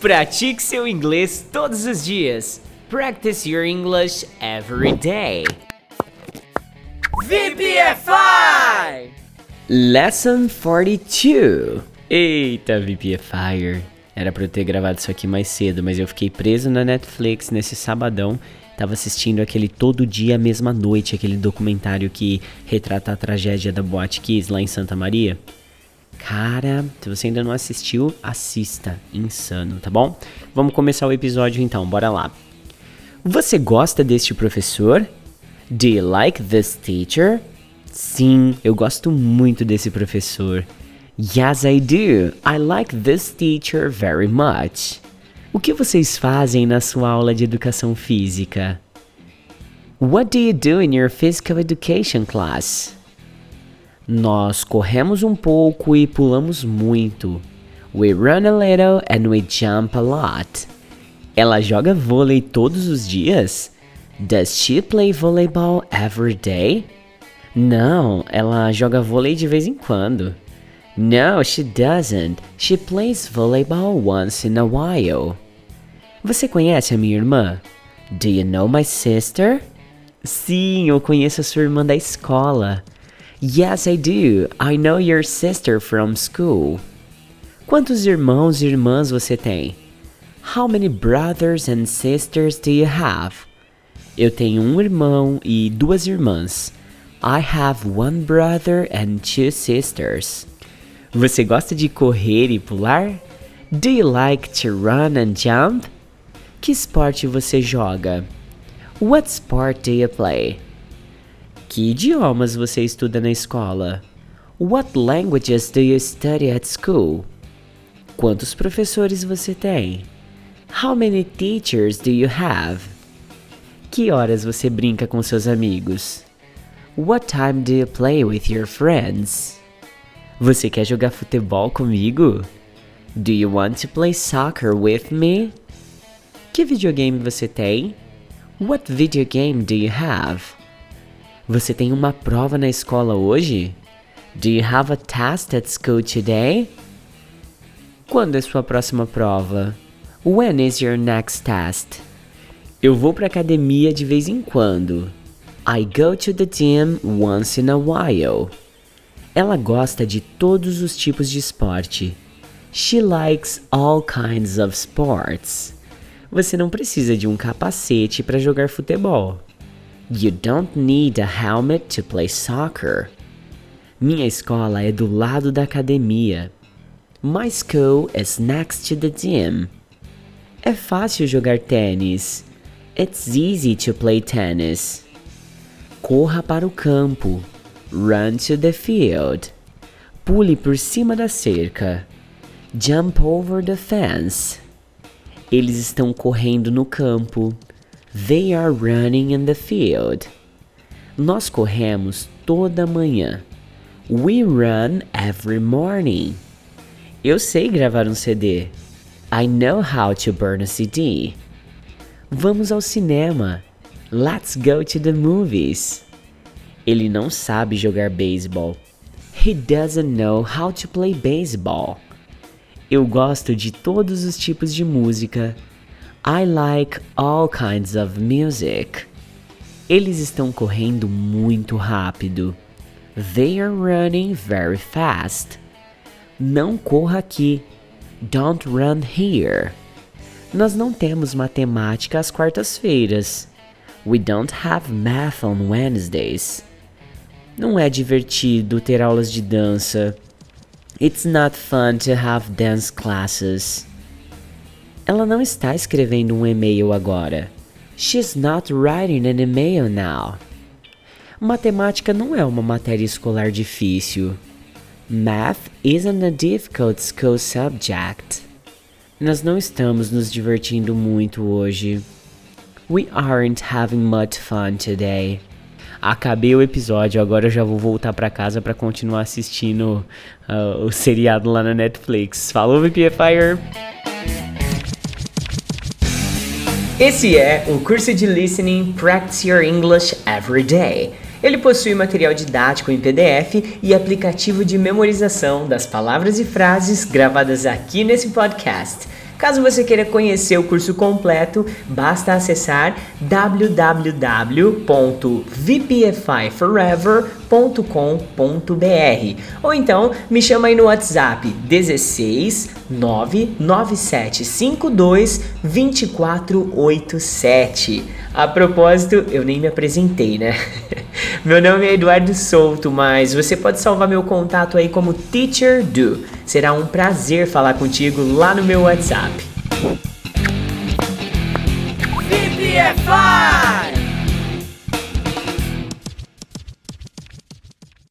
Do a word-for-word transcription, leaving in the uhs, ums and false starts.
Pratique seu inglês todos os dias. Practice your English every day. V P F I! Lesson forty-two. Eita, V P F I! Era pra eu ter gravado isso aqui mais cedo, mas eu fiquei preso na Netflix nesse sabadão. Tava assistindo aquele Todo Dia Mesma Noite, aquele documentário que retrata a tragédia da Boate Kiss lá em Santa Maria. Cara, se você ainda não assistiu, assista. Insano, tá bom? Vamos começar o episódio então, bora lá. Você gosta deste professor? Do you like this teacher? Sim, eu gosto muito desse professor. Yes, I do. I like this teacher very much. O que vocês fazem na sua aula de educação física? What do you do in your physical education class? Nós corremos um pouco e pulamos muito. We run a little and we jump a lot. Ela joga vôlei todos os dias? Does she play volleyball every day? Não, ela joga vôlei de vez em quando. No, she doesn't. She plays volleyball once in a while. Você conhece a minha irmã? Do you know my sister? Sim, eu conheço a sua irmã da escola. Yes, I do. I know your sister from school. Quantos irmãos e irmãs você tem? How many brothers and sisters do you have? Eu tenho um irmão e duas irmãs. I have one brother and two sisters. Você gosta de correr e pular? Do you like to run and jump? Que esporte você joga? What sport do you play? Que idiomas você estuda na escola? What languages do you study at school? Quantos professores você tem? How many teachers do you have? Que horas você brinca com seus amigos? What time do you play with your friends? Você quer jogar futebol comigo? Do you want to play soccer with me? Que videogame você tem? What video game do you have? Você tem uma prova na escola hoje? Do you have a test at school today? Quando é sua próxima prova? When is your next test? Eu vou pra academia de vez em quando. I go to the gym once in a while. Ela gosta de todos os tipos de esporte. She likes all kinds of sports. Você não precisa de um capacete para jogar futebol. You don't need a helmet to play soccer. Minha escola é do lado da academia. My school is next to the gym. É fácil jogar tênis. It's easy to play tennis. Corra para o campo. Run to the field. Pule por cima da cerca. Jump over the fence. Eles estão correndo no campo. They are running in the field. Nós corremos toda manhã. We run every morning. Eu sei gravar um C D. I know how to burn a C D. Vamos ao cinema. Let's go to the movies. Ele não sabe jogar beisebol. He doesn't know how to play baseball. Eu gosto de todos os tipos de música. I like all kinds of music. Eles estão correndo muito rápido. They are running very fast. Não corra aqui. Don't run here. Nós não temos matemática às quartas-feiras. We don't have math on Wednesdays. Não é divertido ter aulas de dança. It's not fun to have dance classes. Ela não está escrevendo um e-mail agora. She's not writing an email now. Matemática não é uma matéria escolar difícil. Math isn't a difficult school subject. Nós não estamos nos divertindo muito hoje. We aren't having much fun today. Acabei o episódio, agora eu já vou voltar pra casa pra continuar assistindo uh, o seriado lá na Netflix. Falou, VPFire! Esse é o curso de Listening Practice Your English Every Day. Ele possui material didático em P D F e aplicativo de memorização das palavras e frases gravadas aqui nesse podcast. Caso você queira conhecer o curso completo, basta acessar w w w ponto v p f i forever ponto com ponto b r ou então me chama aí no WhatsApp dezesseis, nove nove sete cinco dois, dois quatro oito sete. A propósito, eu nem me apresentei, né? Meu nome é Eduardo Souto, mas você pode salvar meu contato aí como Teacher Do. Será um prazer falar contigo lá no meu WhatsApp. V P F I!